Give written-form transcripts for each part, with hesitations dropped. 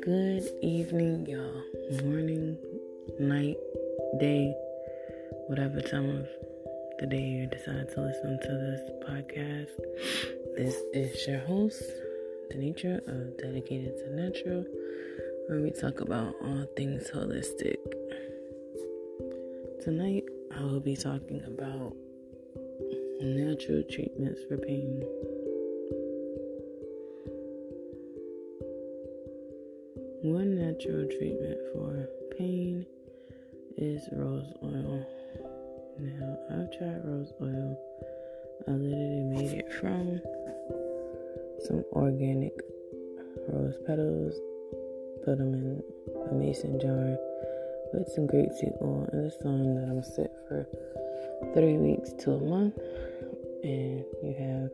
Good evening, y'all. Morning, night, day, whatever time of the day you decide to listen to this podcast. This is your host, Denitra of Dedicated to Natural, where we talk about all things holistic. Tonight, I will be talking about natural treatments for pain. One natural treatment for pain is rose oil. Now, I've tried rose oil. I literally made it from some organic rose petals, put them in a mason jar with some grapeseed oil and the sun that I'm set for 3 weeks to a month, and you have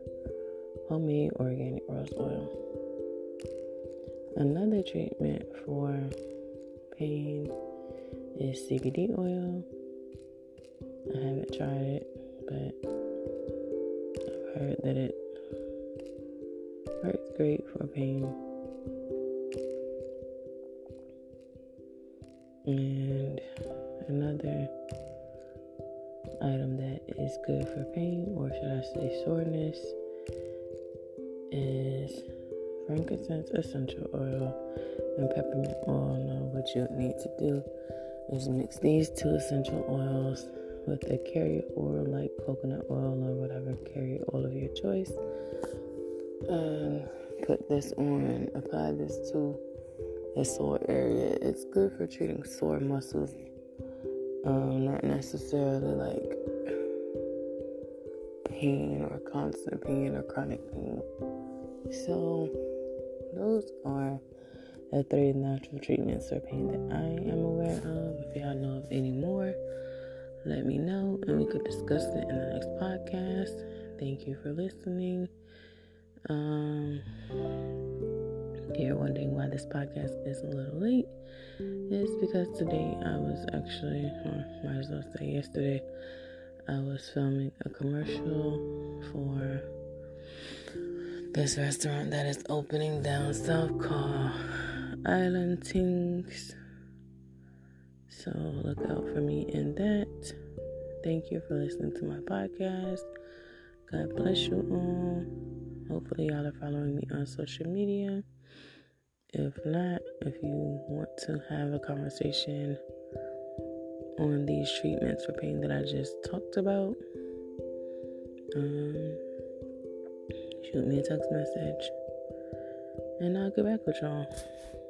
homemade organic rose oil. Another treatment for pain is CBD oil. I haven't tried it, but I've heard that it works great for pain. And another item that is good for pain, or should I say soreness, is frankincense essential oil and peppermint oil. Now, what you'll need to do is mix these two essential oils with a carrier oil like coconut oil or whatever carrier oil of your choice, and put this on, apply this to a sore area. It's good for treating sore muscles. Not necessarily like pain or constant pain or chronic pain. So those are the 3 natural treatments for pain that I am aware of. If y'all know of any more, let me know and we could discuss it in the next podcast. Thank you for listening. If you're wondering why this podcast is a little late, it's because today yesterday, I was filming a commercial for this restaurant that is opening down south called Island Tinks. So look out for me in that. Thank you for listening to my podcast. God bless you all. Hopefully y'all are following me on social media. If not, if you want to have a conversation on these treatments for pain that I just talked about, shoot me a text message and I'll get back with y'all.